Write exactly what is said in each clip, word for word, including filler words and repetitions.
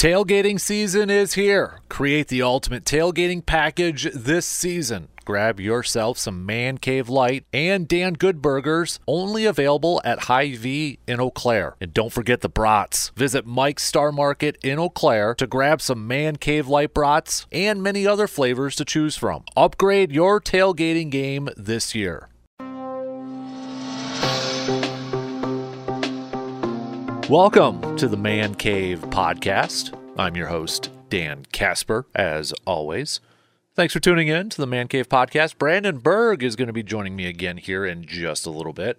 Tailgating season is here. Create the ultimate tailgating package this season. Grab yourself some Man Cave Light and Dan Good Burgers, only available at Hy-Vee in Eau Claire. And don't forget the brats. Visit Mike's Star Market in Eau Claire to grab some Man Cave Light brats and many other flavors to choose from. Upgrade your tailgating game this year. Welcome to the Man Cave Podcast. I'm your host, Dan Casper, as always. Thanks for tuning in to the Man Cave Podcast. Brandon Berg is going to be joining me again here in just a little bit.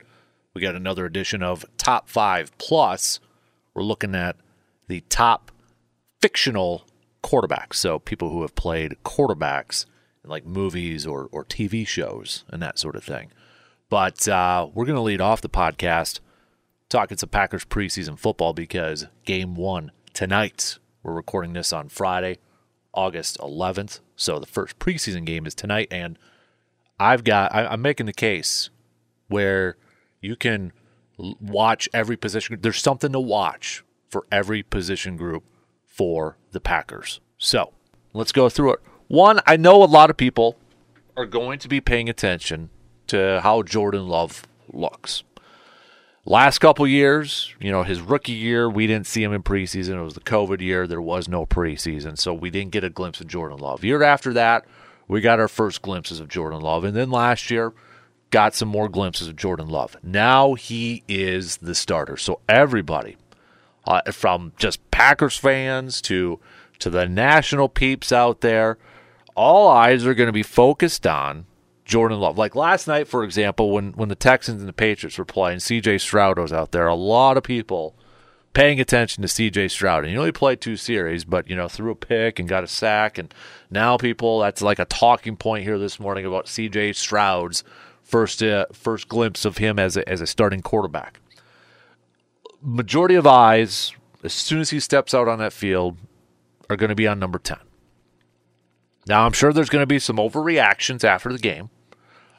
We got another edition of Top five Plus. We're looking at the top fictional quarterbacks, so people who have played quarterbacks in like movies or, or T V shows and that sort of thing. But uh, we're going to lead off the podcast talking some Packers preseason football because game one tonight. We're recording this on Friday, August eleventh, so the first preseason game is tonight, and I've got I, I'm making the case where you can l- watch every position. There's something to watch for every position group for the Packers. So let's go through it. One, I know a lot of people are going to be paying attention to how Jordan Love looks. Last couple years, you know, his rookie year, we didn't see him in preseason. It was the COVID year. There was no preseason, so we didn't get a glimpse of Jordan Love. Year after that, we got our first glimpses of Jordan Love. And then last year, got some more glimpses of Jordan Love. Now he is the starter. So everybody, uh, from just Packers fans to, to the national peeps out there, all eyes are going to be focused on Jordan Love. Like last night, for example, when, when the Texans and the Patriots were playing, C J. Stroud was out there. A lot of people paying attention to C J. Stroud. And he only played two series, but, you know, threw a pick and got a sack. And now people, that's like a talking point here this morning about C J. Stroud's first uh, first glimpse of him as a, as a starting quarterback. Majority of eyes, as soon as he steps out on that field, are going to be on number ten. Now, I'm sure there's going to be some overreactions after the game.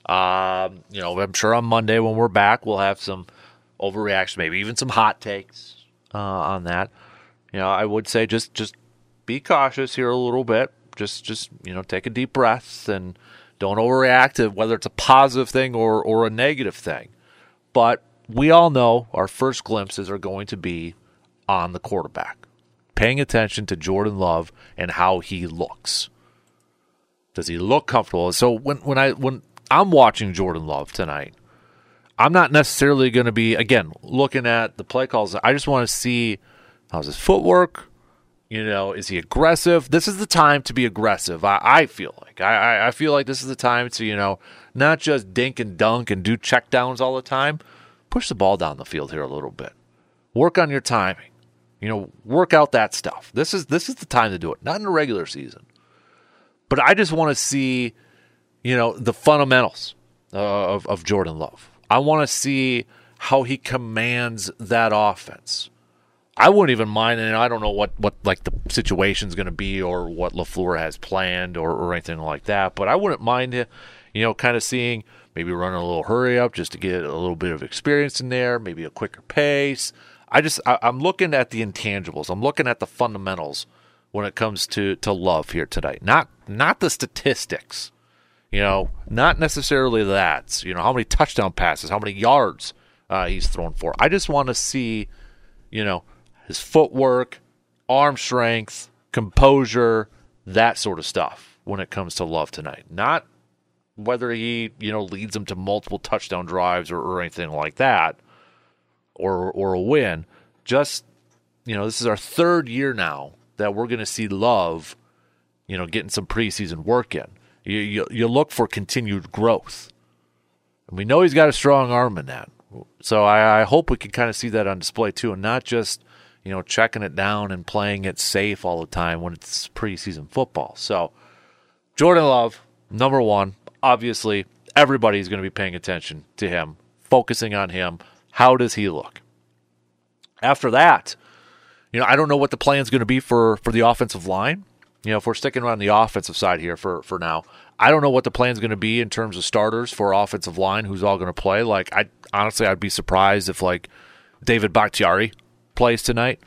Um, you know, I'm sure on Monday when we're back, we'll have some overreactions, maybe even some hot takes uh, on that. You know, I would say just just be cautious here a little bit. Just, just you know, take a deep breath and don't overreact to whether it's a positive thing or, or a negative thing. But we all know our first glimpses are going to be on the quarterback, paying attention to Jordan Love and how he looks. Does he look comfortable? So when when I when I'm watching Jordan Love tonight, I'm not necessarily going to be again looking at the play calls. I just want to see how's his footwork. You know, is he aggressive? This is the time to be aggressive. I, I feel like I I feel like this is the time to you know not just dink and dunk and do checkdowns all the time. Push the ball down the field here a little bit. Work on your timing. You know, work out that stuff. This is this is the time to do it. Not in the regular season. But I just want to see, you know, the fundamentals uh, of, of Jordan Love. I want to see how he commands that offense. I wouldn't even mind, and I don't know what, what like the situation's going to be or what LaFleur has planned or, or anything like that. But I wouldn't mind, you know, kind of seeing maybe running a little hurry up just to get a little bit of experience in there, maybe a quicker pace. I just I, I'm looking at the intangibles. I'm looking at the fundamentals when it comes to, to Love here tonight. Not not the statistics, you know, not necessarily that. You know, how many touchdown passes, how many yards uh, he's thrown for. I just want to see, you know, his footwork, arm strength, composure, that sort of stuff when it comes to Love tonight. Not whether he, you know, leads them to multiple touchdown drives or, or anything like that or or a win. Just, you know, this is our third year now that we're going to see Love, you know, getting some preseason work in. You, you you look for continued growth. And we know he's got a strong arm in that. So I, I hope we can kind of see that on display too, and not just, you know, checking it down and playing it safe all the time when it's preseason football. So Jordan Love, number one, obviously everybody's going to be paying attention to him, focusing on him. How does he look? After that, you know, I don't know what the plan's going to be for, for the offensive line. You know, if we're sticking around the offensive side here for, for now, I don't know what the plan's going to be in terms of starters for offensive line, who's all going to play. Like, I honestly, I'd be surprised if, like, David Bakhtiari plays tonight.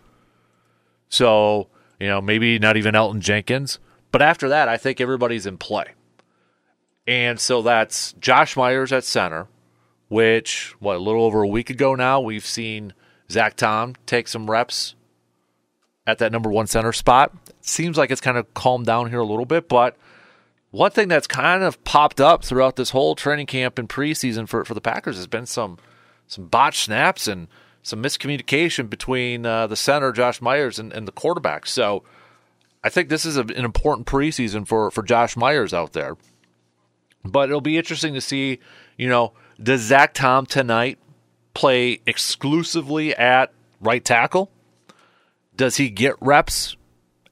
So You know, maybe not even Elton Jenkins. But after that, I think everybody's in play. And so that's Josh Myers at center, which, what, a little over a week ago now, we've seen Zach Tom take some reps at that number one center spot. It seems like it's kind of calmed down here a little bit, but one thing that's kind of popped up throughout this whole training camp and preseason for, for the Packers has been some some botched snaps and some miscommunication between uh, the center, Josh Myers, and, and the quarterback. So I think this is a, an important preseason for, for Josh Myers out there. But it'll be interesting to see, you know, does Zach Tom tonight play exclusively at right tackle? Does he get reps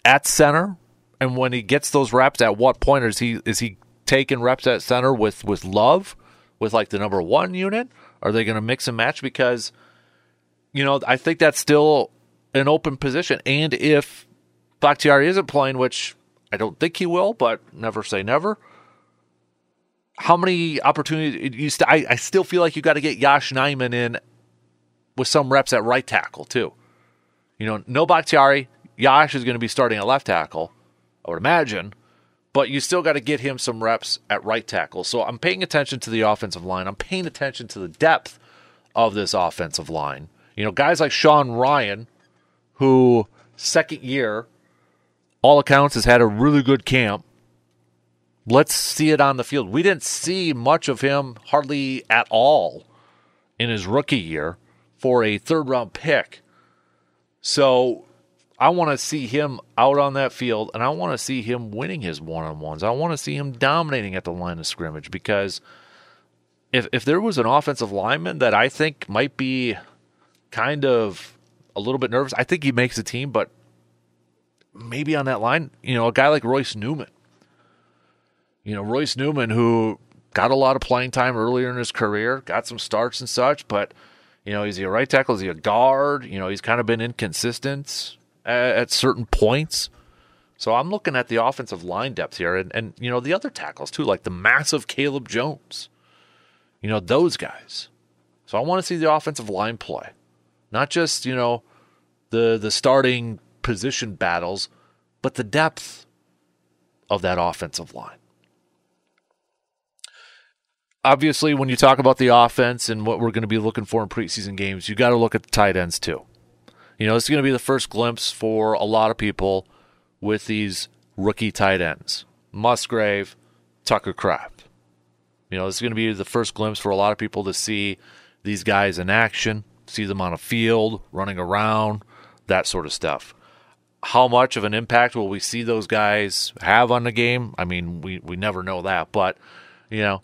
at center? And when he gets those reps, at what point is he is he taking reps at center with, with Love, with like the number one unit? Are they going to mix and match? Because, you know, I think that's still an open position. And if Bakhtiari isn't playing, which I don't think he will, but never say never, how many opportunities? You st- I, I still feel like you got to get Josh Nyman in with some reps at right tackle too. You know, no Bakhtiari, Josh is going to be starting at left tackle, I would imagine, but you still got to get him some reps at right tackle. So I'm paying attention to the offensive line. I'm paying attention to the depth of this offensive line. You know, guys like Sean Ryan, who second year, all accounts, has had a really good camp. Let's see it on the field. We didn't see much of him, hardly at all, in his rookie year for a third-round pick. So I want to see him out on that field, and I want to see him winning his one-on-ones. I want to see him dominating at the line of scrimmage, because if if there was an offensive lineman that I think might be kind of a little bit nervous, I think he makes a team, but maybe on that line, you know, a guy like Royce Newman. You know, Royce Newman, who got a lot of playing time earlier in his career, got some starts and such, but, you know, is he a right tackle? Is he a guard? You know, he's kind of been inconsistent at, at certain points. So I'm looking at the offensive line depth here and, and, you know, the other tackles too, like the massive Caleb Jones, you know, those guys. So I want to see the offensive line play, not just, you know, the the starting position battles, but the depth of that offensive line. Obviously, when you talk about the offense and what we're going to be looking for in preseason games, you got to look at the tight ends too. You know, this is going to be the first glimpse for a lot of people with these rookie tight ends. Musgrave, Tucker Kraft. You know, this is going to be the first glimpse for a lot of people to see these guys in action, see them on a field, running around, that sort of stuff. How much of an impact will we see those guys have on the game? I mean, we, we never know that, but, you know,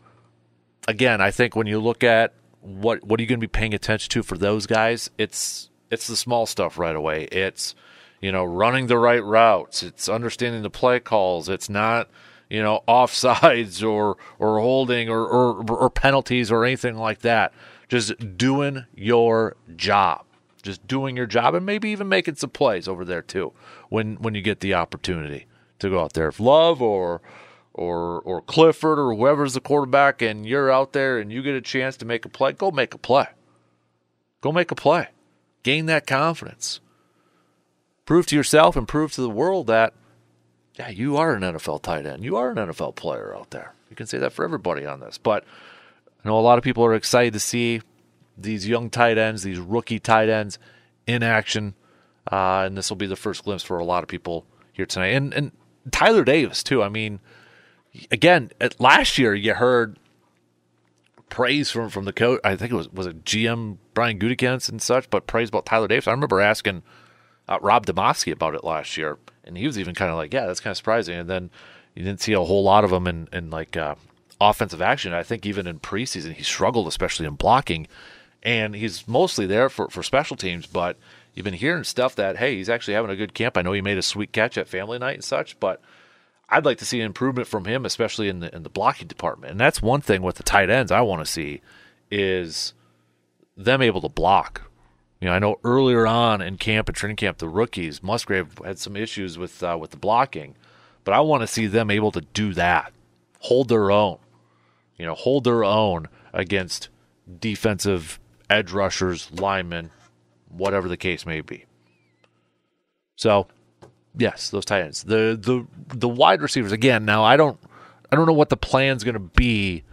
again, I think when you look at what what are you going to be paying attention to for those guys, it's it's the small stuff right away. It's, you know, running the right routes. It's understanding the play calls. It's not, you know, offsides or or holding or or, or penalties or anything like that. Just doing your job. Just doing your job and maybe even making some plays over there too when when you get the opportunity to go out there. If Love or or or Clifford or whoever's the quarterback and you're out there and you get a chance to make a play, go make a play. Go make a play. Gain that confidence. Prove to yourself and prove to the world that, yeah, you are an N F L tight end. You are an N F L player out there. You can say that for everybody on this. But I know a lot of people are excited to see these young tight ends, these rookie tight ends in action. Uh, and this will be the first glimpse for a lot of people here tonight. And, and Tyler Davis, too. I mean, again, at last year you heard praise from, from the coach. I think it was was it G M Brian Gutekunst and such, but praise about Tyler Davis. I remember asking uh, Rob Demosky about it last year, and he was even kind of like, "Yeah, that's kind of surprising." And then you didn't see a whole lot of him in in like uh, offensive action. I think even in preseason he struggled, especially in blocking, and he's mostly there for for special teams. But you've been hearing stuff that, hey, he's actually having a good camp. I know he made a sweet catch at family night and such, but I'd like to see an improvement from him, especially in the in the blocking department. And that's one thing with the tight ends I want to see is them able to block. You know, I know earlier on in camp and training camp, the rookies, Musgrave had some issues with uh, with the blocking, but I want to see them able to do that, hold their own, you know, hold their own against defensive edge rushers, linemen, whatever the case may be. So Yes, those tight ends. The the the wide receivers again. Now I don't I don't know what the plan's going to be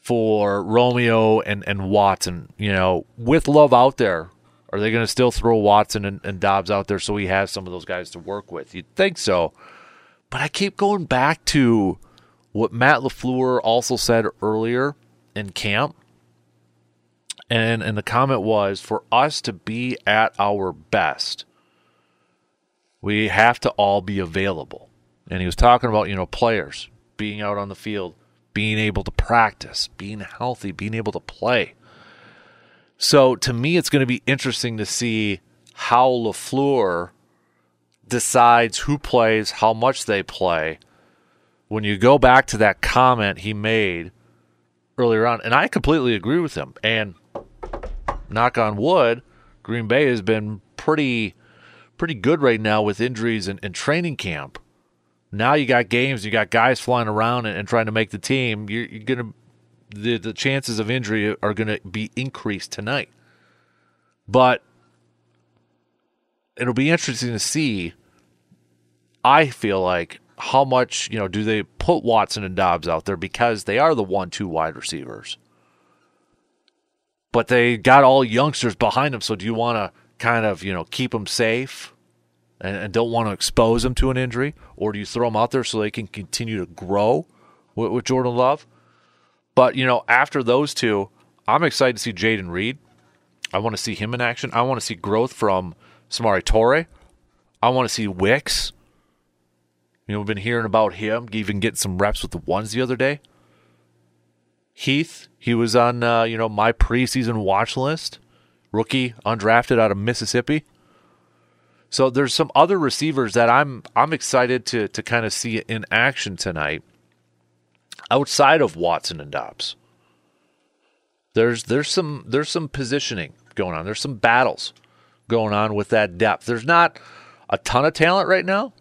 for Romeo and, and Watson. You know, with Love out there, are they going to still throw Watson and, and Dobbs out there so he has some of those guys to work with? You'd think so, but I keep going back to what Matt LaFleur also said earlier in camp, and and the comment was, for us to be at our best, we have to all be available. And he was talking about, you know, players being out on the field, being able to practice, being healthy, being able to play. So to me, it's going to be interesting to see how LaFleur decides who plays, how much they play. When you go back to that comment he made earlier on, and I completely agree with him. And knock on wood, Green Bay has been pretty... pretty good right now with injuries and, and training camp. Now you got games, you got guys flying around and, and trying to make the team. You're, you're gonna the the chances of injury are gonna be increased tonight. But it'll be interesting to see. I feel like how much you know do they put Watson and Dobbs out there because they are the one two wide receivers. But they got all youngsters behind them. So do you want to kind of, you know, keep them safe and, and don't want to expose them to an injury? Or do you throw them out there so they can continue to grow with, with Jordan Love? But, you know, after those two, I'm excited to see Jayden Reed. I want to see him in action. I want to see growth from Samori Toure. I want to see Wicks. You know, we've been hearing about him, even getting some reps with the ones the other day. Heath, he was on, uh, you know, my preseason watch list. Rookie, undrafted out of Mississippi. So there's some other receivers that I'm I'm excited to to kind of see in action tonight outside of Watson and Dobbs. There's there's some there's some positioning going on. There's some battles going on with that depth. There's not a ton of talent right now.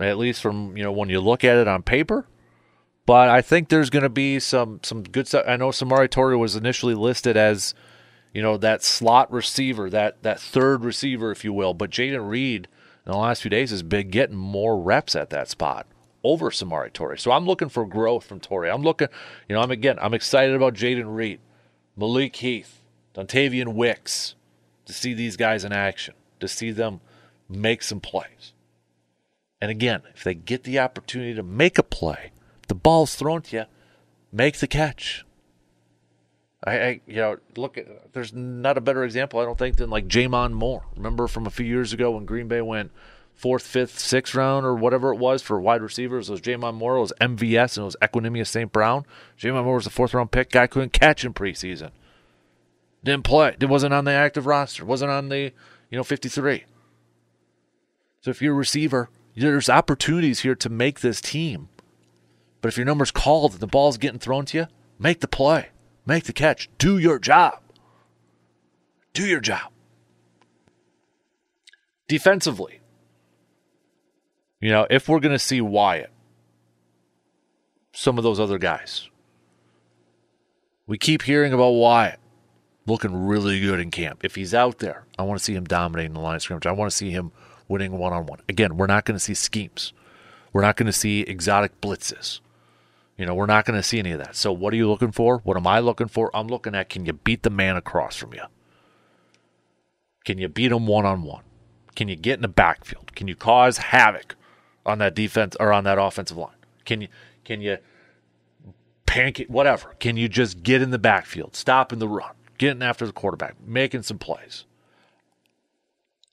At least from, you know, when you look at it on paper. But I think there's going to be some some good stuff. I know Samori Toure was initially listed as, you know, that slot receiver, that that third receiver, if you will. But Jayden Reed in the last few days has been getting more reps at that spot over Samori Toure. So I'm looking for growth from Toure. I'm looking, you know, I'm again, I'm excited about Jayden Reed, Malik Heath, Dontavian Wicks, to see these guys in action, to see them make some plays. And again, if they get the opportunity to make a play, the ball's thrown to you, make the catch. I, I you know, look at, there's not a better example, I don't think, than like J'Mon Moore. Remember from a few years ago when Green Bay went fourth, fifth, sixth round or whatever it was for wide receivers? It was J'Mon Moore, it was M V S, and it was Equanimeous Saint Brown. J'Mon Moore was the fourth round pick. Guy couldn't catch in preseason. Didn't play. It wasn't on the active roster. Wasn't on the, you know, fifty-three. So if you're a receiver, there's opportunities here to make this team. But if your number's called and the ball's getting thrown to you, make the play. Make the catch. Do your job. Do your job. Defensively, you know, if we're going to see Wyatt, some of those other guys, we keep hearing about Wyatt looking really good in camp. If he's out there, I want to see him dominating the line of scrimmage. I want to see him winning one-on-one. Again, we're not going to see schemes. We're not going to see exotic blitzes. You know, we're not going to see any of that. So what are you looking for? What am I looking for? I'm looking at, can you beat the man across from you? Can you beat him one-on-one? Can you get in the backfield? Can you cause havoc on that defense or on that offensive line? Can you can you pancake, whatever? Can you just get in the backfield, stopping the run, getting after the quarterback, making some plays?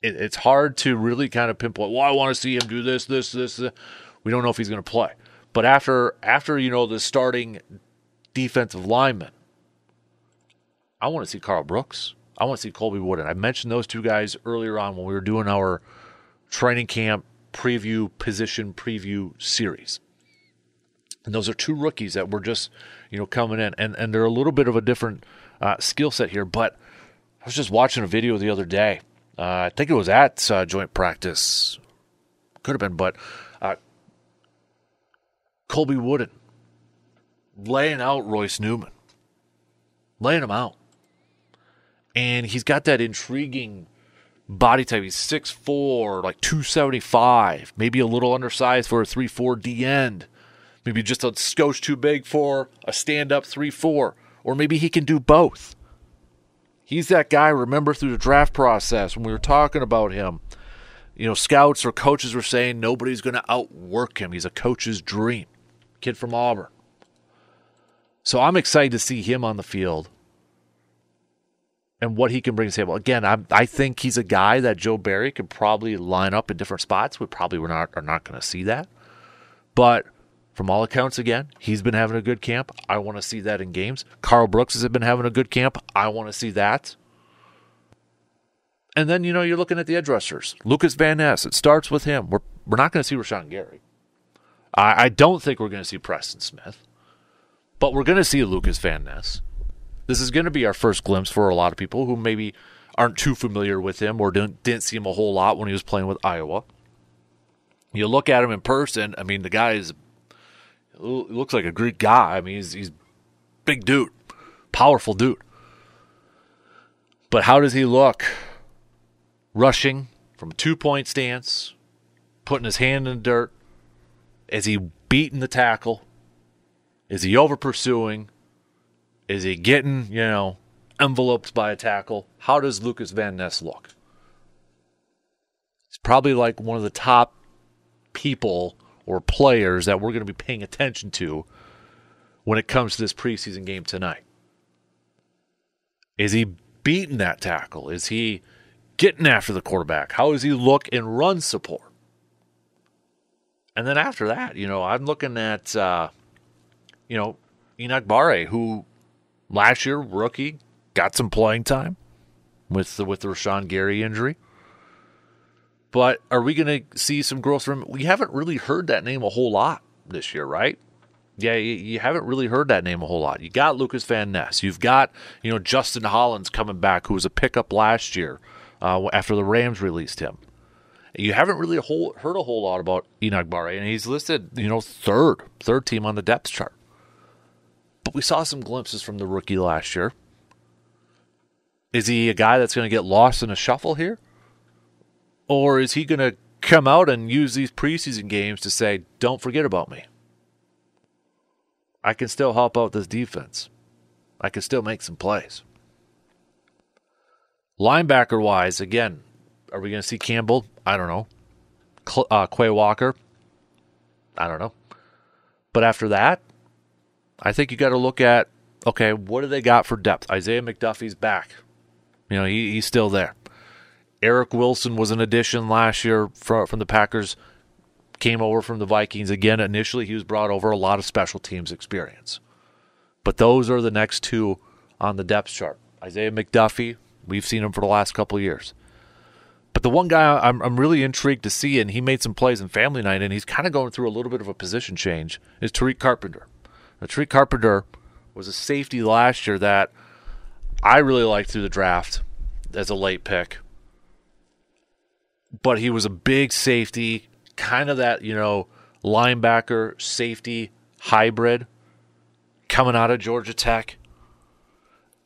It, it's hard to really kind of pinpoint, well, I want to see him do this, this, this, this. We don't know if he's going to play. But after, after you know, the starting defensive lineman, I want to see Karl Brooks. I want to see Colby Wooden. I mentioned those two guys earlier on when we were doing our training camp preview, position preview series. And those are two rookies that were just, you know, coming in. And, and they're a little bit of a different uh, skill set here. But I was just watching a video the other day. Uh, I think it was at uh, joint practice. Could have been, but... Uh, Colby Wooden laying out Royce Newman, laying him out. And he's got that intriguing body type. He's six foot four, like two seventy-five, maybe a little undersized for a three four D end. Maybe just a skosh too big for a stand-up three four. Or maybe he can do both. He's that guy, remember, through the draft process when we were talking about him. You know, scouts or coaches were saying nobody's going to outwork him. He's a coach's dream. Kid from Auburn. So I'm excited to see him on the field and what he can bring to the table. Again, I I think he's a guy that Joe Barry could probably line up in different spots. We probably were not, are not going to see that. But from all accounts, again, he's been having a good camp. I want to see that in games. Karl Brooks has been having a good camp. I want to see that. And then, you know, you're looking at the edge rushers. Lucas Van Ness, it starts with him. We're, we're not going to see Rashawn Gary. I, I don't think we're going to see Preston Smith. But we're going to see Lucas Van Ness. This is going to be our first glimpse for a lot of people who maybe aren't too familiar with him or didn't, didn't see him a whole lot when he was playing with Iowa. You look at him in person, I mean, the guy is... looks like a Greek guy. I mean, he's he's big dude, powerful dude. But how does he look? Rushing from a two-point stance, putting his hand in the dirt. Is he beating the tackle? Is he over-pursuing? Is he getting, you know, enveloped by a tackle? How does Lucas Van Ness look? He's probably like one of the top people or players that we're going to be paying attention to when it comes to this preseason game tonight. Is he beating that tackle? Is he getting after the quarterback? How does he look in run support? And then after that, you know, I'm looking at, uh, you know, Enoch Barre, who last year, rookie, got some playing time with the, with the Rashawn Gary injury. But are we going to see some growth from him? We haven't really heard that name a whole lot this year, right? Yeah, you, you haven't really heard that name a whole lot. You got Lucas Van Ness. You've got, you know, Justin Hollins coming back, who was a pickup last year uh, after the Rams released him. You haven't really a whole, heard a whole lot about Enoch Barre, and he's listed, you know, third, third team on the depth chart. But we saw some glimpses from the rookie last year. Is he a guy that's going to get lost in a shuffle here? Or is he going to come out and use these preseason games to say, don't forget about me? I can still help out this defense. I can still make some plays. Linebacker-wise, again, are we going to see Campbell? I don't know. Uh, Quay Walker? I don't know. But after that, I think you got to look at, okay, what do they got for depth? Isaiah McDuffie's back. You know, he, he's still there. Eric Wilson was an addition last year from the Packers, came over from the Vikings. Again, initially he was brought over, a lot of special teams experience. But those are the next two on the depth chart. Isaiah McDuffie, we've seen him for the last couple of years. But the one guy I'm, I'm really intrigued to see, and he made some plays in family night, and he's kind of going through a little bit of a position change, is Tariq Carpenter. Now, Tariq Carpenter was a safety last year that I really liked through the draft as a late pick. But he was a big safety, kind of that, you know, linebacker, safety, hybrid coming out of Georgia Tech.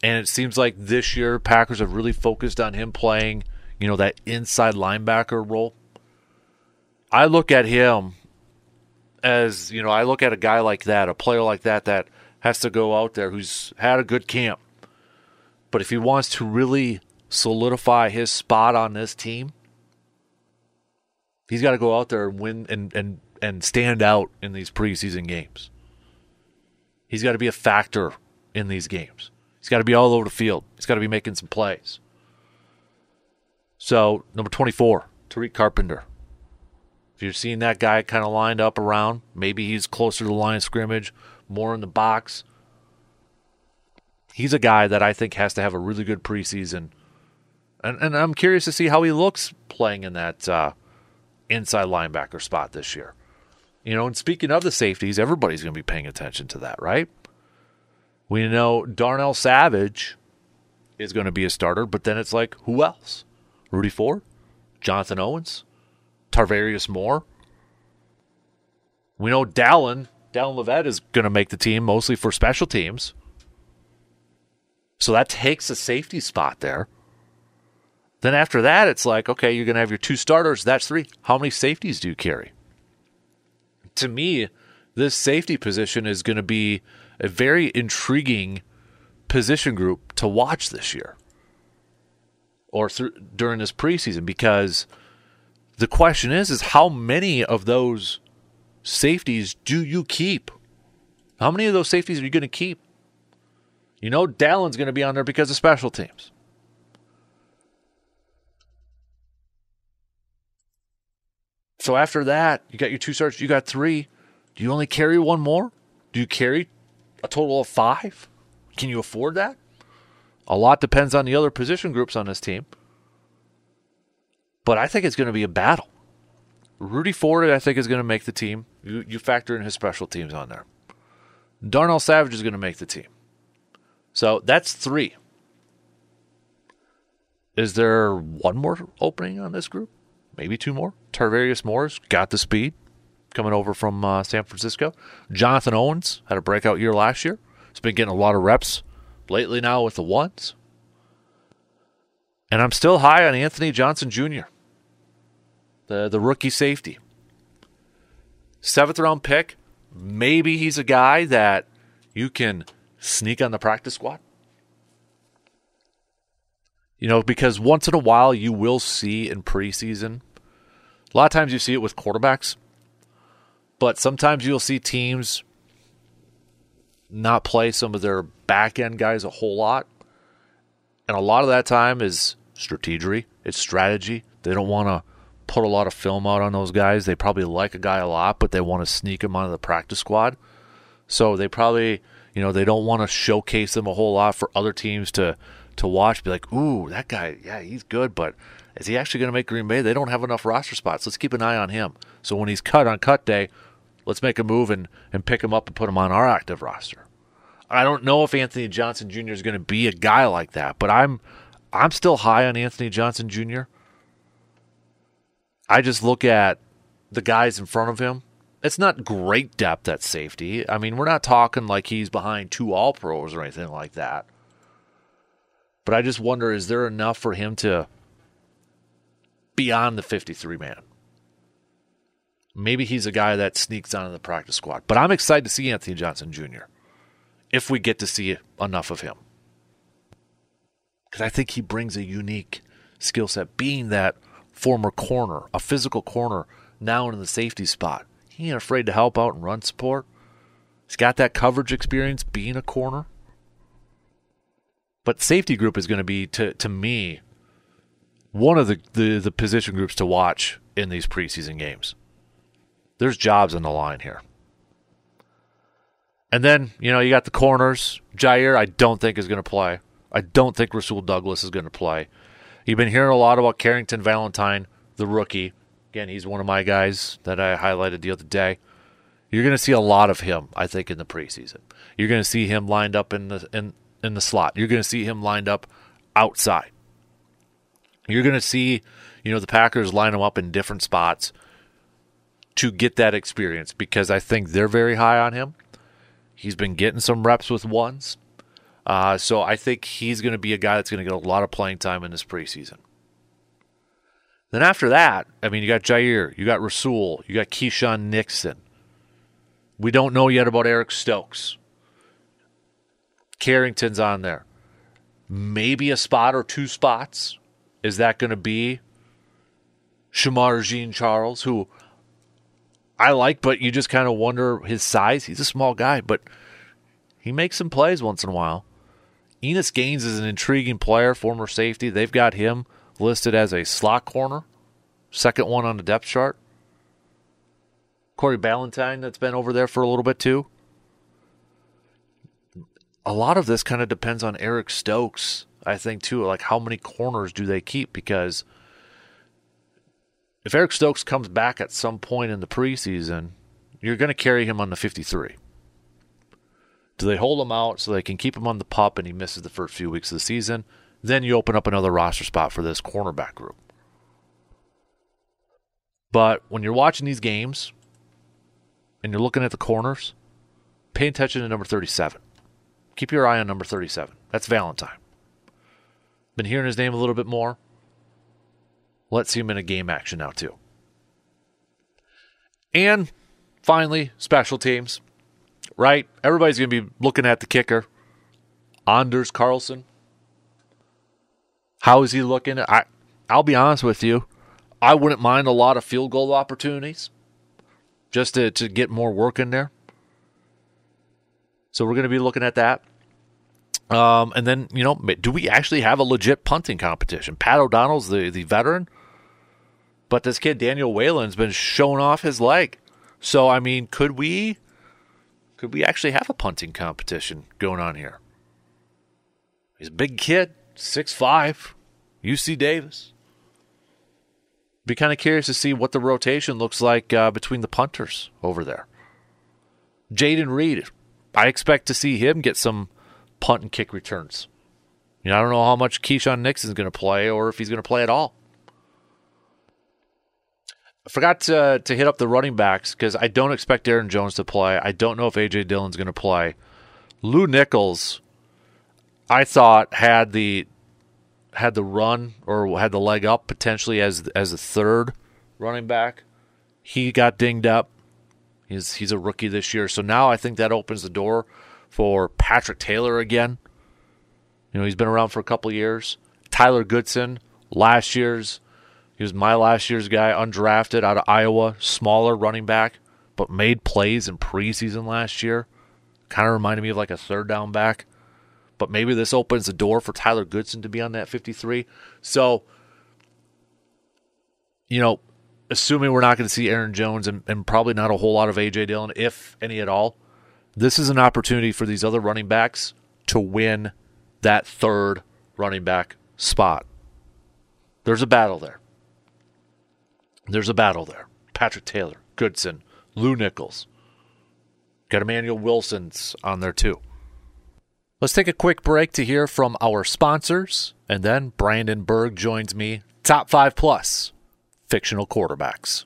And it seems like this year Packers have really focused on him playing, you know, that inside linebacker role. I look at him as, you know, I look at a guy like that, a player like that that has to go out there who's had a good camp. But if he wants to really solidify his spot on this team, he's got to go out there and win and, and, and stand out in these preseason games. He's got to be a factor in these games. He's got to be all over the field. He's got to be making some plays. So, number twenty-four, Tariq Carpenter. If you're seeing that guy kind of lined up around, maybe he's closer to the line of scrimmage, more in the box. He's a guy that I think has to have a really good preseason. And, and I'm curious to see how he looks playing in that uh, inside linebacker spot this year. You know, and speaking of the safeties, everybody's going to be paying attention to that, right? We know Darnell Savage is going to be a starter, but then it's like, who else? Rudy Ford? Jonathan Owens? Tarvarius Moore? We know Dallin, Dallin Levette is going to make the team mostly for special teams. So that takes a safety spot there. Then after that, it's like, okay, you're going to have your two starters. That's three. How many safeties do you carry? To me, this safety position is going to be a very intriguing position group to watch this year or through, during this preseason, because the question is, is how many of those safeties do you keep? How many of those safeties are you going to keep? You know, Dallin's going to be on there because of special teams. So after that, you got your two starts, you got three. Do you only carry one more? Do you carry a total of five? Can you afford that? A lot depends on the other position groups on this team. But I think it's going to be a battle. Rudy Ford, I think, is going to make the team. You, you factor in his special teams on there. Darnell Savage is going to make the team. So that's three. Is there one more opening on this group? Maybe two more. Tarvarius Moore's got the speed coming over from uh, San Francisco. Jonathan Owens had a breakout year last year. He's been getting a lot of reps lately now with the ones. And I'm still high on Anthony Johnson Junior, the, the rookie safety. Seventh round pick. Maybe he's a guy that you can sneak on the practice squad. You know, because once in a while you will see in preseason, a lot of times you see it with quarterbacks, but sometimes you'll see teams not play some of their back-end guys a whole lot, and a lot of that time is strategery. It's strategy. They don't want to put a lot of film out on those guys. They probably like a guy a lot, but they want to sneak him onto the practice squad. So they probably, you know, they don't want to showcase them a whole lot for other teams to to watch, be like, ooh, that guy, yeah, he's good, but is he actually going to make Green Bay? They don't have enough roster spots. Let's keep an eye on him. So when he's cut on cut day, let's make a move and, and pick him up and put him on our active roster. I don't know if Anthony Johnson Junior is going to be a guy like that, but I'm I'm still high on Anthony Johnson Junior I just look at the guys in front of him. It's not great depth at safety. I mean, we're not talking like he's behind two All-Pros or anything like that. But I just wonder, is there enough for him to be on the fifty-three man? Maybe he's a guy that sneaks onto the practice squad. But I'm excited to see Anthony Johnson Junior if we get to see enough of him. Because I think he brings a unique skill set, being that former corner, a physical corner, now in the safety spot. He ain't afraid to help out and run support. He's got that coverage experience being a corner. But safety group is going to be, to to me, one of the, the, the position groups to watch in these preseason games. There's jobs on the line here. And then, you know, you got the corners. Jair, I don't think, is going to play. I don't think Rasul Douglas is going to play. You've been hearing a lot about Carrington Valentine, the rookie. Again, he's one of my guys that I highlighted the other day. You're going to see a lot of him, I think, in the preseason. You're going to see him lined up in the in in the slot. You're going to see him lined up outside. You're going to see, you know, the Packers line him up in different spots to get that experience, because I think they're very high on him. He's been getting some reps with ones. Uh, so I think he's going to be a guy that's going to get a lot of playing time in this preseason. Then after that, I mean, you got Jair, you got Rasul, you got Keisean Nixon. We don't know yet about Eric Stokes. Carrington's on there. Maybe a spot or two spots. Is that going to be Shamar Jean-Charles, who I like, but you just kind of wonder his size? He's a small guy, but he makes some plays once in a while. Enos Gaines is an intriguing player, former safety. They've got him listed as a slot corner, second one on the depth chart. Corey Ballantyne, that's been over there for a little bit too. A lot of this kind of depends on Eric Stokes, I think, too. Like, how many corners do they keep? Because if Eric Stokes comes back at some point in the preseason, you're going to carry him on the fifty-three. Do they hold him out so they can keep him on the pup and he misses the first few weeks of the season? Then you open up another roster spot for this cornerback group. But when you're watching these games and you're looking at the corners, pay attention to number thirty-seven. Keep your eye on number thirty-seven. That's Valentine. Been hearing his name a little bit more. Let's see him in a game action now, too. And finally, special teams, right? Everybody's going to be looking at the kicker. Anders Carlson. How is he looking? I, I'll be honest with you. I wouldn't mind a lot of field goal opportunities just to, to get more work in there. So we're going to be looking at that. Um, and then, you know, do we actually have a legit punting competition? Pat O'Donnell's the, the veteran, but this kid, Daniel Whalen's been showing off his leg. So, I mean, could we, could we actually have a punting competition going on here? He's a big kid, six five, U C Davis. Be kind of curious to see what the rotation looks like uh, between the punters over there. Jayden Reed, I expect to see him get some punt and kick returns. You know, I don't know how much Keisean Nixon's going to play or if he's going to play at all. I forgot to, to hit up the running backs because I don't expect Aaron Jones to play. I don't know if A J Dillon's going to play. Lew Nichols, I thought, had the had the run or had the leg up potentially as as a third running back. He got dinged up. He's he's a rookie this year. So now I think that opens the door for Patrick Taylor again. You know, he's been around for a couple of years. Tyler Goodson, last year's, he was my last year's guy, undrafted out of Iowa, smaller running back, but made plays in preseason last year. Kind of reminded me of like a third down back. But maybe this opens the door for Tyler Goodson to be on that fifty-three. So, you know, assuming we're not going to see Aaron Jones and, and probably not a whole lot of A J Dillon, if any at all, this is an opportunity for these other running backs to win that third running back spot. There's a battle there. There's a battle there. Patrick Taylor, Goodson, Lew Nichols. Got Emmanuel Wilson's on there too. Let's take a quick break to hear from our sponsors, and then Brandon Berg joins me. Top five plus fictional quarterbacks.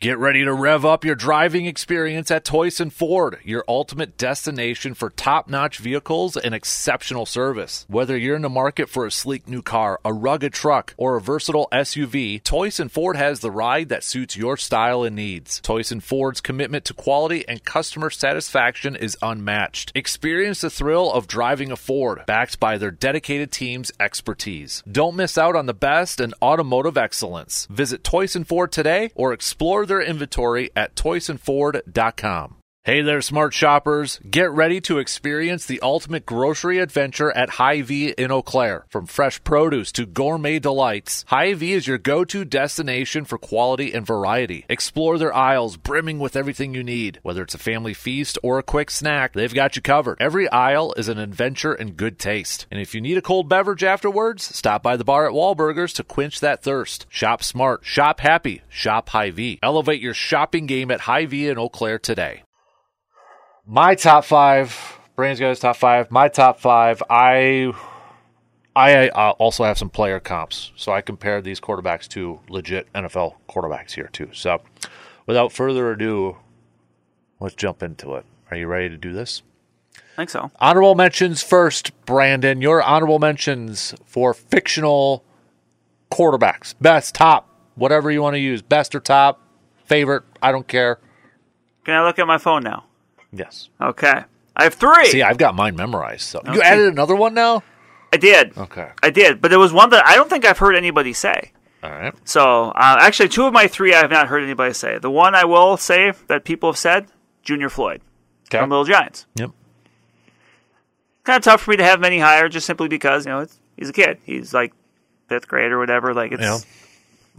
Get ready to rev up your driving experience at Toycen Ford, your ultimate destination for top-notch vehicles and exceptional service. Whether you're in the market for a sleek new car, a rugged truck, or a versatile S U V, Toycen Ford has the ride that suits your style and needs. Toycen Ford's commitment to quality and customer satisfaction is unmatched. Experience the thrill of driving a Ford, backed by their dedicated team's expertise. Don't miss out on the best in automotive excellence. Visit Toycen Ford today or explore their inventory at toycen ford dot com. Hey there, smart shoppers. Get ready to experience the ultimate grocery adventure at Hy-Vee in Eau Claire. From fresh produce to gourmet delights, Hy-Vee is your go-to destination for quality and variety. Explore their aisles brimming with everything you need. Whether it's a family feast or a quick snack, they've got you covered. Every aisle is an adventure in good taste. And if you need a cold beverage afterwards, stop by the bar at Wahlburgers to quench that thirst. Shop smart, shop happy, shop Hy-Vee. Elevate your shopping game at Hy-Vee in Eau Claire today. My top five, Brandon's got his top five. My top five, I I uh, also have some player comps. So I compared these quarterbacks to legit N F L quarterbacks here too. So without further ado, let's jump into it. Are you ready to do this? I think so. Honorable mentions first, Brandon. Your honorable mentions for fictional quarterbacks. Best, top, whatever you want to use. Best or top, favorite, I don't care. Can I look at my phone now? Yes. Okay. I have three. See, I've got mine memorized. So okay. You added another one now? I did. Okay. I did. But there was one that I don't think I've heard anybody say. All right. So uh, actually, two of my three I have not heard anybody say. The one I will say that people have said, Junior Floyd okay. from Little Giants. Yep. Kind of tough for me to have many higher just simply because, you know, it's, he's a kid. He's like fifth grade or whatever. Like it's. Yeah.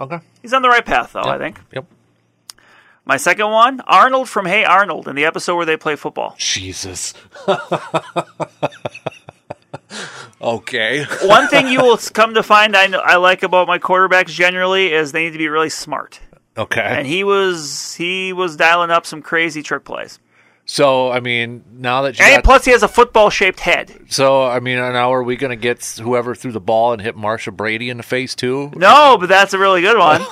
Okay. He's on the right path, though, yep. I think. Yep. My second one, Arnold from Hey Arnold in the episode where they play football. Jesus. Okay. One thing you will come to find I, I like about my quarterbacks generally is they need to be really smart. Okay. And he was he was dialing up some crazy trick plays. So, I mean, now that you And got, plus he has a football-shaped head. So, I mean, now are we going to get whoever threw the ball and hit Marsha Brady in the face too? No, but that's a really good one.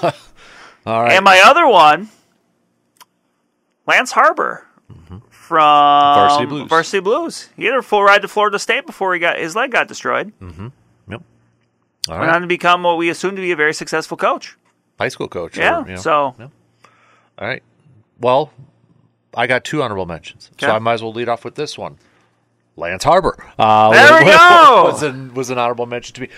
All right. And my other one... Lance Harbor mm-hmm. from Varsity Blues. Varsity Blues. He had a full ride to Florida State before he got his leg got destroyed. Mm-hmm. Yep. All right. Went on to become what we assume to be a very successful coach. High school coach. Yeah, or, you know, so. Yeah. All right. Well, I got two honorable mentions, okay. So I might as well lead off with this one. Lance Harbor. Uh, there we go! Was an, was an honorable mention to me.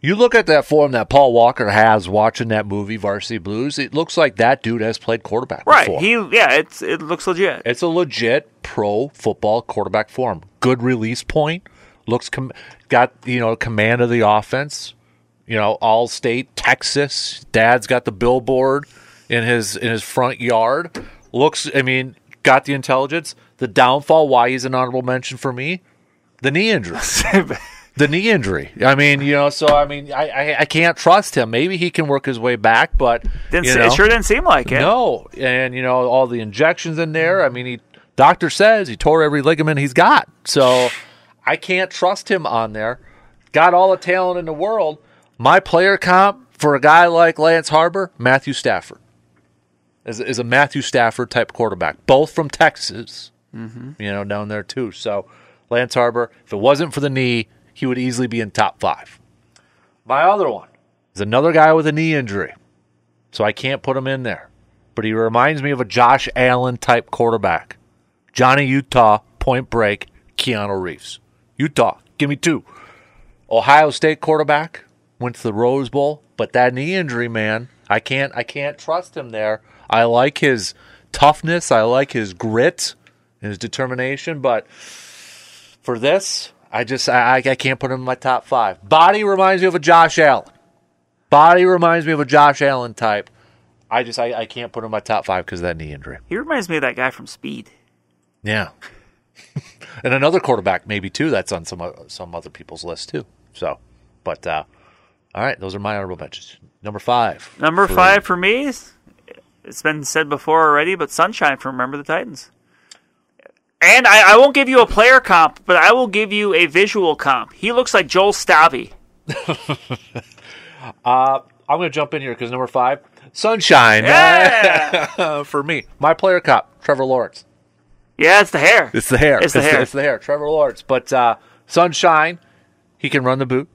You look at that form that Paul Walker has watching that movie, Varsity Blues, it looks like that dude has played quarterback right. before. Right. He, yeah, it's, it looks legit. It's a legit pro football quarterback form. Good release point. Looks com- got, you know, command of the offense. You know, All-State, Texas. Dad's got the billboard in his in his front yard. Looks, I mean, got the intelligence. The downfall, why he's an honorable mention for me, the knee injury. The knee injury. I mean, you know, so, I mean, I, I, I can't trust him. Maybe he can work his way back, but, didn't, you know, it sure didn't seem like it. No, and, you know, all the injections in there. I mean, he doctor says he tore every ligament he's got. So I can't trust him on there. Got all the talent in the world. My player comp for a guy like Lance Harbor, Matthew Stafford. Is, is a Matthew Stafford type quarterback, both from Texas, mm-hmm. you know, down there too. So Lance Harbor, if it wasn't for the knee, he would easily be in top five. My other one is another guy with a knee injury, so I can't put him in there. But he reminds me of a Josh Allen-type quarterback. Johnny Utah, Point Break, Keanu Reeves. Utah, give me two. Ohio State quarterback, went to the Rose Bowl, but that knee injury, man, I can't, I can't trust him there. I like his toughness. I like his grit and his determination, but for this... I just I I can't put him in my top five. Body reminds me of a Josh Allen. Body reminds me of a Josh Allen type. I just I, I can't put him in my top five because of that knee injury. He reminds me of that guy from Speed. Yeah, and another quarterback maybe too. That's on some some other people's list too. So, but uh, all right, those are my honorable mentions. Number five. Number for, five for me. It's been said before already, but Sunshine from Remember the Titans. And I, I won't give you a player comp, but I will give you a visual comp. He looks like Joel Staubby. uh, I'm going to jump in here because number five, Sunshine. Yeah. For me, my player comp, Trevor Lawrence. Yeah, it's the hair. It's the hair. It's the it's hair. The, it's the hair, Trevor Lawrence. But uh, Sunshine, he can run the boot.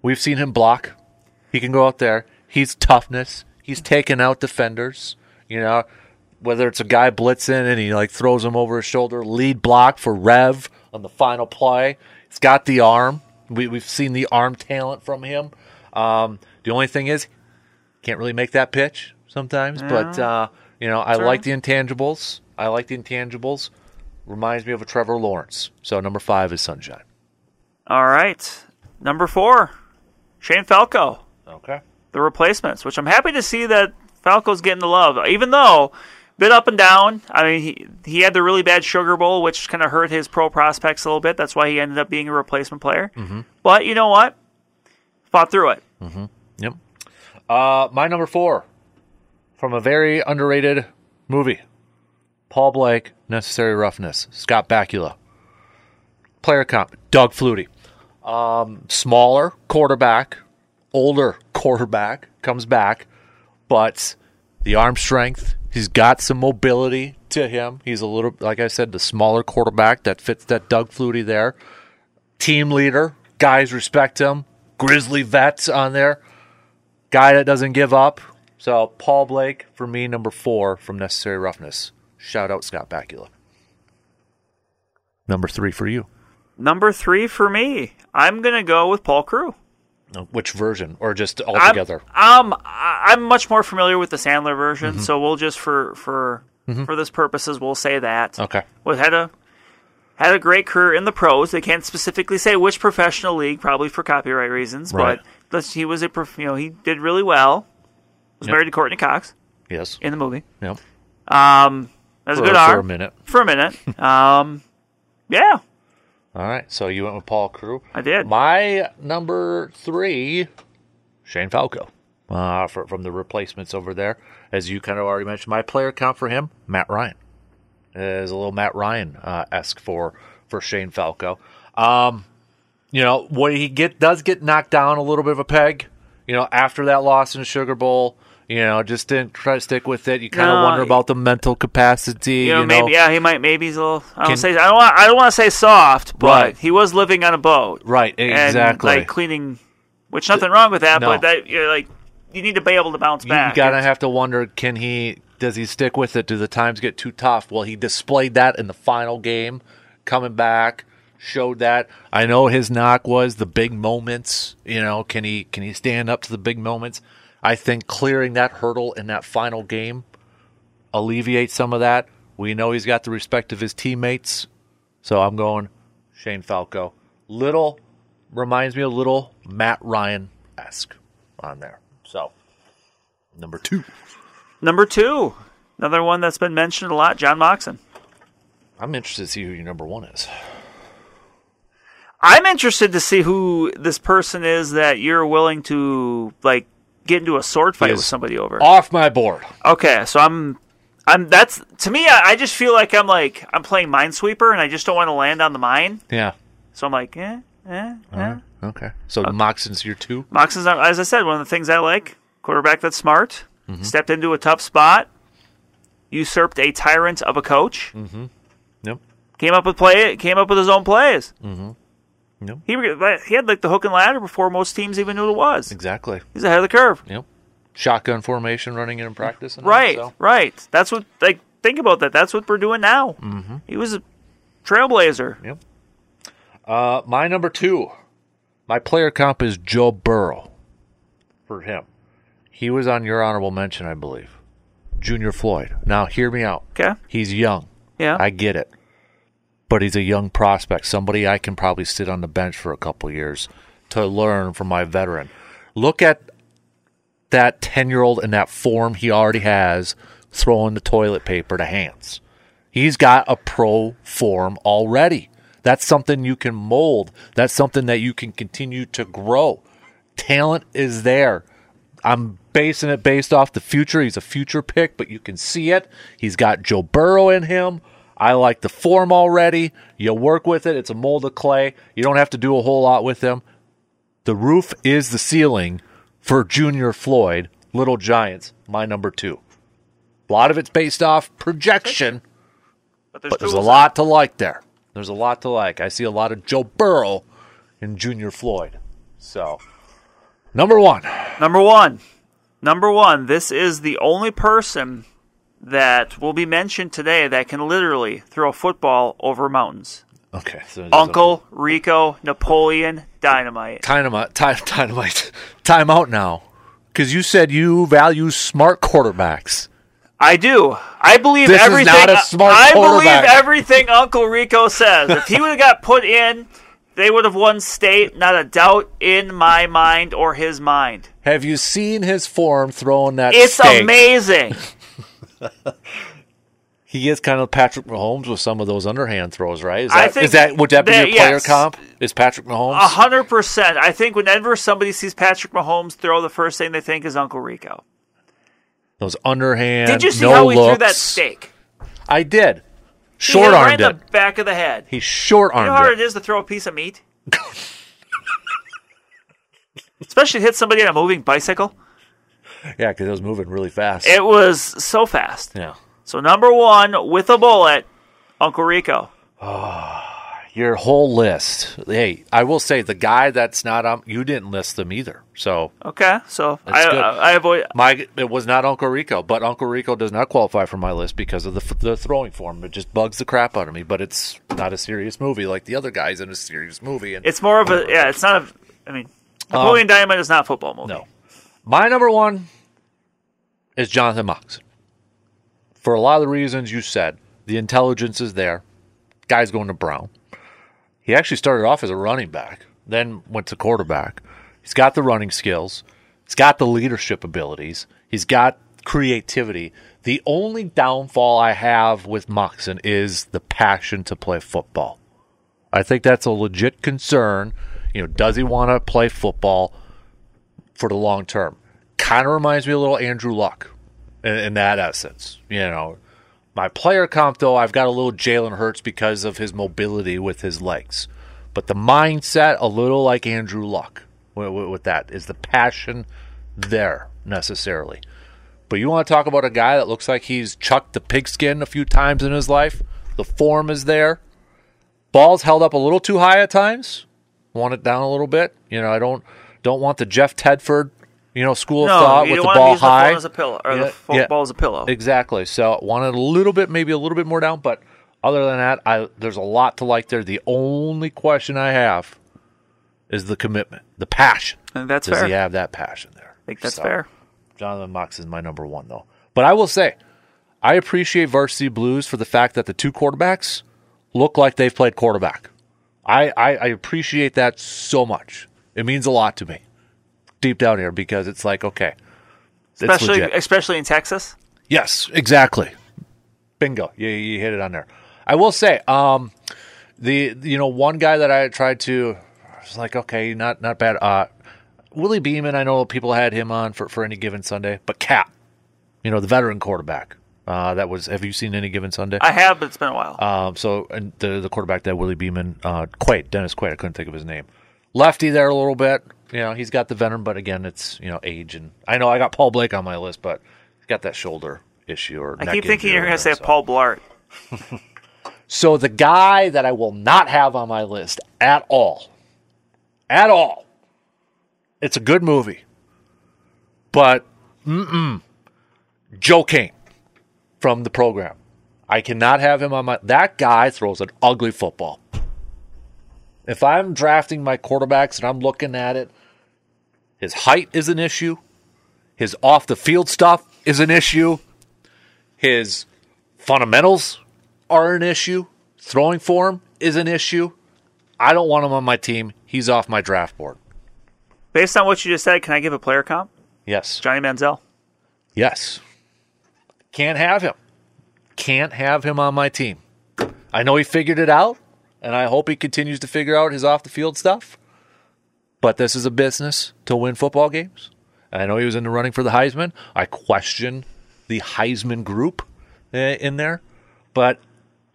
We've seen him block. He can go out there. He's toughness. He's taking out defenders, you know. Whether it's a guy blitzing and he like throws him over his shoulder, lead block for Rev on the final play. He's got the arm. We, we've seen the arm talent from him. Um, the only thing is, can't really make that pitch sometimes. Yeah. But uh, you know, I True. like the intangibles. I like the intangibles. Reminds me of a Trevor Lawrence. So number five is Sunshine. All right, number four, Shane Falco. Okay, the replacements. Which I'm happy to see that Falco's getting the love, even though. Bit up and down. I mean, he he had the really bad Sugar Bowl, which kind of hurt his pro prospects a little bit. That's why he ended up being a replacement player. Mm-hmm. But you know what? Fought through it. Mm-hmm. Yep. Uh, my number four from a very underrated movie, Paul Blake, Necessary Roughness, Scott Bakula. Player comp, Doug Flutie. Um, smaller quarterback, older quarterback, comes back, but the arm strength. He's got some mobility to him. He's a little, like I said, the smaller quarterback that fits that Doug Flutie there. Team leader. Guys respect him. Grizzly vets on there. Guy that doesn't give up. So Paul Blake, for me, number four from Necessary Roughness. Shout out Scott Bakula. Number three for you. Number three for me. I'm going to go with Paul Crewe. Which version, or just altogether? I'm, um, I'm much more familiar with the Sandler version, mm-hmm. so we'll just for for mm-hmm. for this purposes, we'll say that. Okay. Well, had a had a great career in the pros. They can't specifically say which professional league, probably for copyright reasons. Right. But he was a prof- you know he did really well. Was yep. married to Courtney Cox. Yes. In the movie. Yep. Um, that's a good arm for a minute. For a minute. um, yeah. All right, so you went with Paul Crewe. I did. My number three, Shane Falco, uh, for, from the replacements over there. As you kind of already mentioned, my player count for him, Matt Ryan. It is a little Matt Ryan-esque uh, for, for Shane Falco. Um, you know, what he get does get knocked down a little bit of a peg, you know, after that loss in the Sugar Bowl. You know, just didn't try to stick with it. You kind of no, wonder about the mental capacity. You know, you know. maybe yeah, he might maybe he's a little. I don't Can, say I don't. Want, I don't want to say soft, but right. he was living on a boat, right? Exactly, and, like cleaning Which nothing the, wrong with that, no. but that you're like you need to be able to bounce you, back. You gotta it's, have to wonder: Can he? Does he stick with it? Do the times get too tough? Well, he displayed that in the final game, coming back, showed that. I know his knock was the big moments. You know, can he can he stand up to the big moments? I think clearing that hurdle in that final game alleviates some of that. We know he's got the respect of his teammates, so I'm going Shane Falco. Little reminds me a little Matt Ryan-esque on there. So, number two. Number two. Another one that's been mentioned a lot, John Moxon. I'm interested to see who your number one is. I'm interested to see who this person is that you're willing to, like, get into a sword fight with somebody over. Off my board. Okay, so I'm... I'm that's to me, I, I just feel like I'm like I'm playing Minesweeper, and I just don't want to land on the mine. Yeah. So I'm like, eh, eh, eh. Right. Okay. So okay. Moxon's your two? Moxon's, as I said, one of the things I like. Quarterback that's smart. Mm-hmm. Stepped into a tough spot. Usurped a tyrant of a coach. Mm-hmm. Yep. Came up with play. Came up with his own plays. Mm-hmm. Yep. He he had like the hook and ladder before most teams even knew what it was. Exactly. He's ahead of the curve. Yep. Shotgun formation, running it in practice. And right, that, so. right. That's what, like, think about that. That's what we're doing now. Mm-hmm. He was a trailblazer. Yep. Uh, my number two, my player comp is Joe Burrow for him. He was on your honorable mention, I believe. Junior Floyd. Now, hear me out. Okay. He's young. Yeah. I get it. But he's a young prospect, somebody I can probably sit on the bench for a couple years to learn from my veteran. Look at that ten-year-old in that form he already has, throwing the toilet paper to Hans. He's got a pro form already. That's something you can mold. That's something that you can continue to grow. Talent is there. I'm basing it based off the future. He's a future pick, but you can see it. He's got Joe Burrow in him. I like the form already. You work with it. It's a mold of clay. You don't have to do a whole lot with him. The roof is the ceiling for Junior Floyd, Little Giants, my number two. A lot of it's based off projection, but there's, but there's a lot to like there. There's a lot to like. I see a lot of Joe Burrow in Junior Floyd. So, number one. Number one. Number one. This is the only person that will be mentioned today that can literally throw a football over mountains. Okay. So Uncle a... Rico Napoleon Dynamite. Dynamite. Dynamite. Time out now, because you said you value smart quarterbacks. I do. I believe this everything. Is not a smart I quarterback. believe everything Uncle Rico says. If he would have got put in, they would have won state. Not a doubt in my mind or his mind. Have you seen his form throwing that? It's steak? Amazing. He is kind of Patrick Mahomes with some of those underhand throws, right? Is that, I think is that would that be that, your player yes. comp? Is Patrick Mahomes? A hundred percent. I think whenever somebody sees Patrick Mahomes throw, the first thing they think is Uncle Rico. Those underhand. Did you see no how he looks. threw that steak? I did. Short armed it. Right in the back of the head. He short armed it. You know how hard it is to throw a piece of meat, especially hit somebody on a moving bicycle. Yeah, because it was moving really fast. It was so fast. Yeah. So, number one, with a bullet, Uncle Rico. Oh, your whole list. Hey, I will say the guy that's not on, you didn't list them either. So Okay, so I, I, I avoid. My, it was not Uncle Rico, but Uncle Rico does not qualify for my list because of the, the throwing form. It just bugs the crap out of me, but it's not a serious movie like the other guys in a serious movie. And it's more of a, yeah, it's not a, I mean, Napoleon um, Dynamite is not a football movie. No. My number one is Jonathan Moxon. For a lot of the reasons you said, the intelligence is there. Guy's going to Brown. He actually started off as a running back, then went to quarterback. He's got the running skills. He's got the leadership abilities. He's got creativity. The only downfall I have with Moxon is the passion to play football. I think that's a legit concern. You know, does he want to play football for the long term? Kind of reminds me a little Andrew Luck. In that essence, you know, my player comp, though, I've got a little Jalen Hurts because of his mobility with his legs. But the mindset, a little like Andrew Luck with that, is the passion there necessarily. But you want to talk about a guy that looks like he's chucked the pigskin a few times in his life. The form is there. Ball's held up a little too high at times. Want it down a little bit. You know, I don't Don't want the Jeff Tedford, you know, school no, of thought with the ball high. No, you don't want to use the phone as a pillow, or yeah, the phone yeah, ball as a pillow. Exactly. So wanted a little bit, maybe a little bit more down, but other than that, I there's a lot to like there. The only question I have is the commitment, the passion. And that's Does fair. Does he have that passion there? I think that's so, fair. Jonathan Mox is my number one, though. But I will say, I appreciate Varsity Blues for the fact that the two quarterbacks look like they've played quarterback. I, I, I appreciate that so much. It means a lot to me deep down here because it's like, okay, especially especially in Texas. Yes, exactly. Bingo, you, you hit it on there. I will say, um, the you know one guy that I tried to I was like, okay, not not bad. Uh, Willie Beeman, I know people had him on for, for Any Given Sunday, but Cap, you know the veteran quarterback. Uh, that was. Have you seen Any Given Sunday? I have, but it's been a while. Um, so and the the quarterback that Willie Beeman, uh, Quaid, Dennis Quaid. I couldn't think of his name. Lefty there a little bit. You know, he's got the venom, but again, it's you know age and I know I got Paul Blake on my list, but he's got that shoulder issue or. I neck keep thinking you're going to say so. Paul Blart. So the guy that I will not have on my list at all, at all. It's a good movie, but mm-mm. Joe Kane. From the program. I cannot have him on my... That guy throws an ugly football. If I'm drafting my quarterbacks and I'm looking at it, his height is an issue. His off-the-field stuff is an issue. His fundamentals are an issue. Throwing for him is an issue. I don't want him on my team. He's off my draft board. Based on what you just said, can I give a player comp? Yes. Johnny Manziel? Yes. Can't have him. Can't have him on my team. I know he figured it out, and I hope he continues to figure out his off-the-field stuff. But this is a business to win football games. I know he was in the running for the Heisman. I question the Heisman group in there. But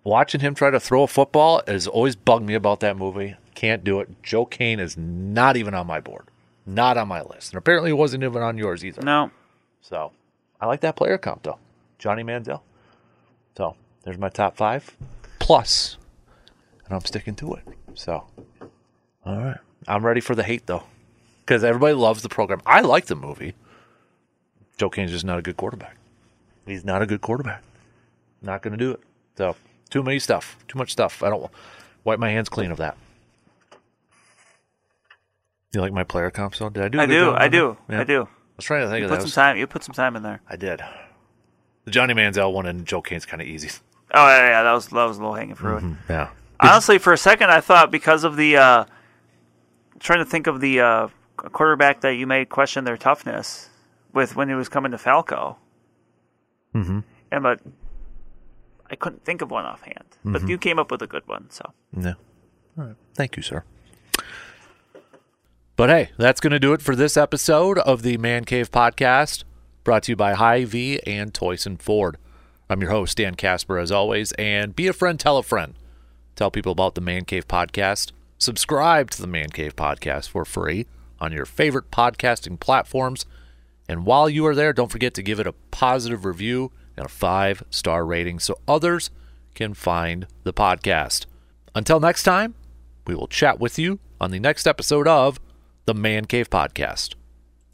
watching him try to throw a football has always bugged me about that movie. Can't do it. Joe Kane is not even on my board. Not on my list. And apparently he wasn't even on yours either. No. So I like that player comp, though. Johnny Manziel. So there's my top five plus, and I'm sticking to it. So, all right. I'm ready for the hate, though, because everybody loves the program. I like the movie. Joe Kane's just not a good quarterback. He's not a good quarterback. Not going to do it. So too many stuff. Too much stuff. I don't wipe my hands clean of that. You like my player comp? So did I do? I do. I do. Yeah. I do. I was trying to think you of put that. Some was... time. You put some time in there. I did. The Johnny Manziel one and Joe Kane's kind of easy. Oh, yeah, yeah, that was that was low-hanging fruit. Mm-hmm, yeah. Honestly, for a second, I thought because of the uh, – trying to think of the uh, quarterback that you made question their toughness with when he was coming to Falco. Mm-hmm. And but I couldn't think of one offhand. Mm-hmm. But you came up with a good one, so. Yeah. All right. Thank you, sir. But, hey, that's going to do it for this episode of the Man Cave Podcast. Brought to you by Hy-Vee and Toycen Ford. I'm your host, Dan Casper, as always. And be a friend, tell a friend. Tell people about the Man Cave Podcast. Subscribe to the Man Cave Podcast for free on your favorite podcasting platforms. And while you are there, don't forget to give it a positive review and a five-star rating so others can find the podcast. Until next time, we will chat with you on the next episode of the Man Cave Podcast.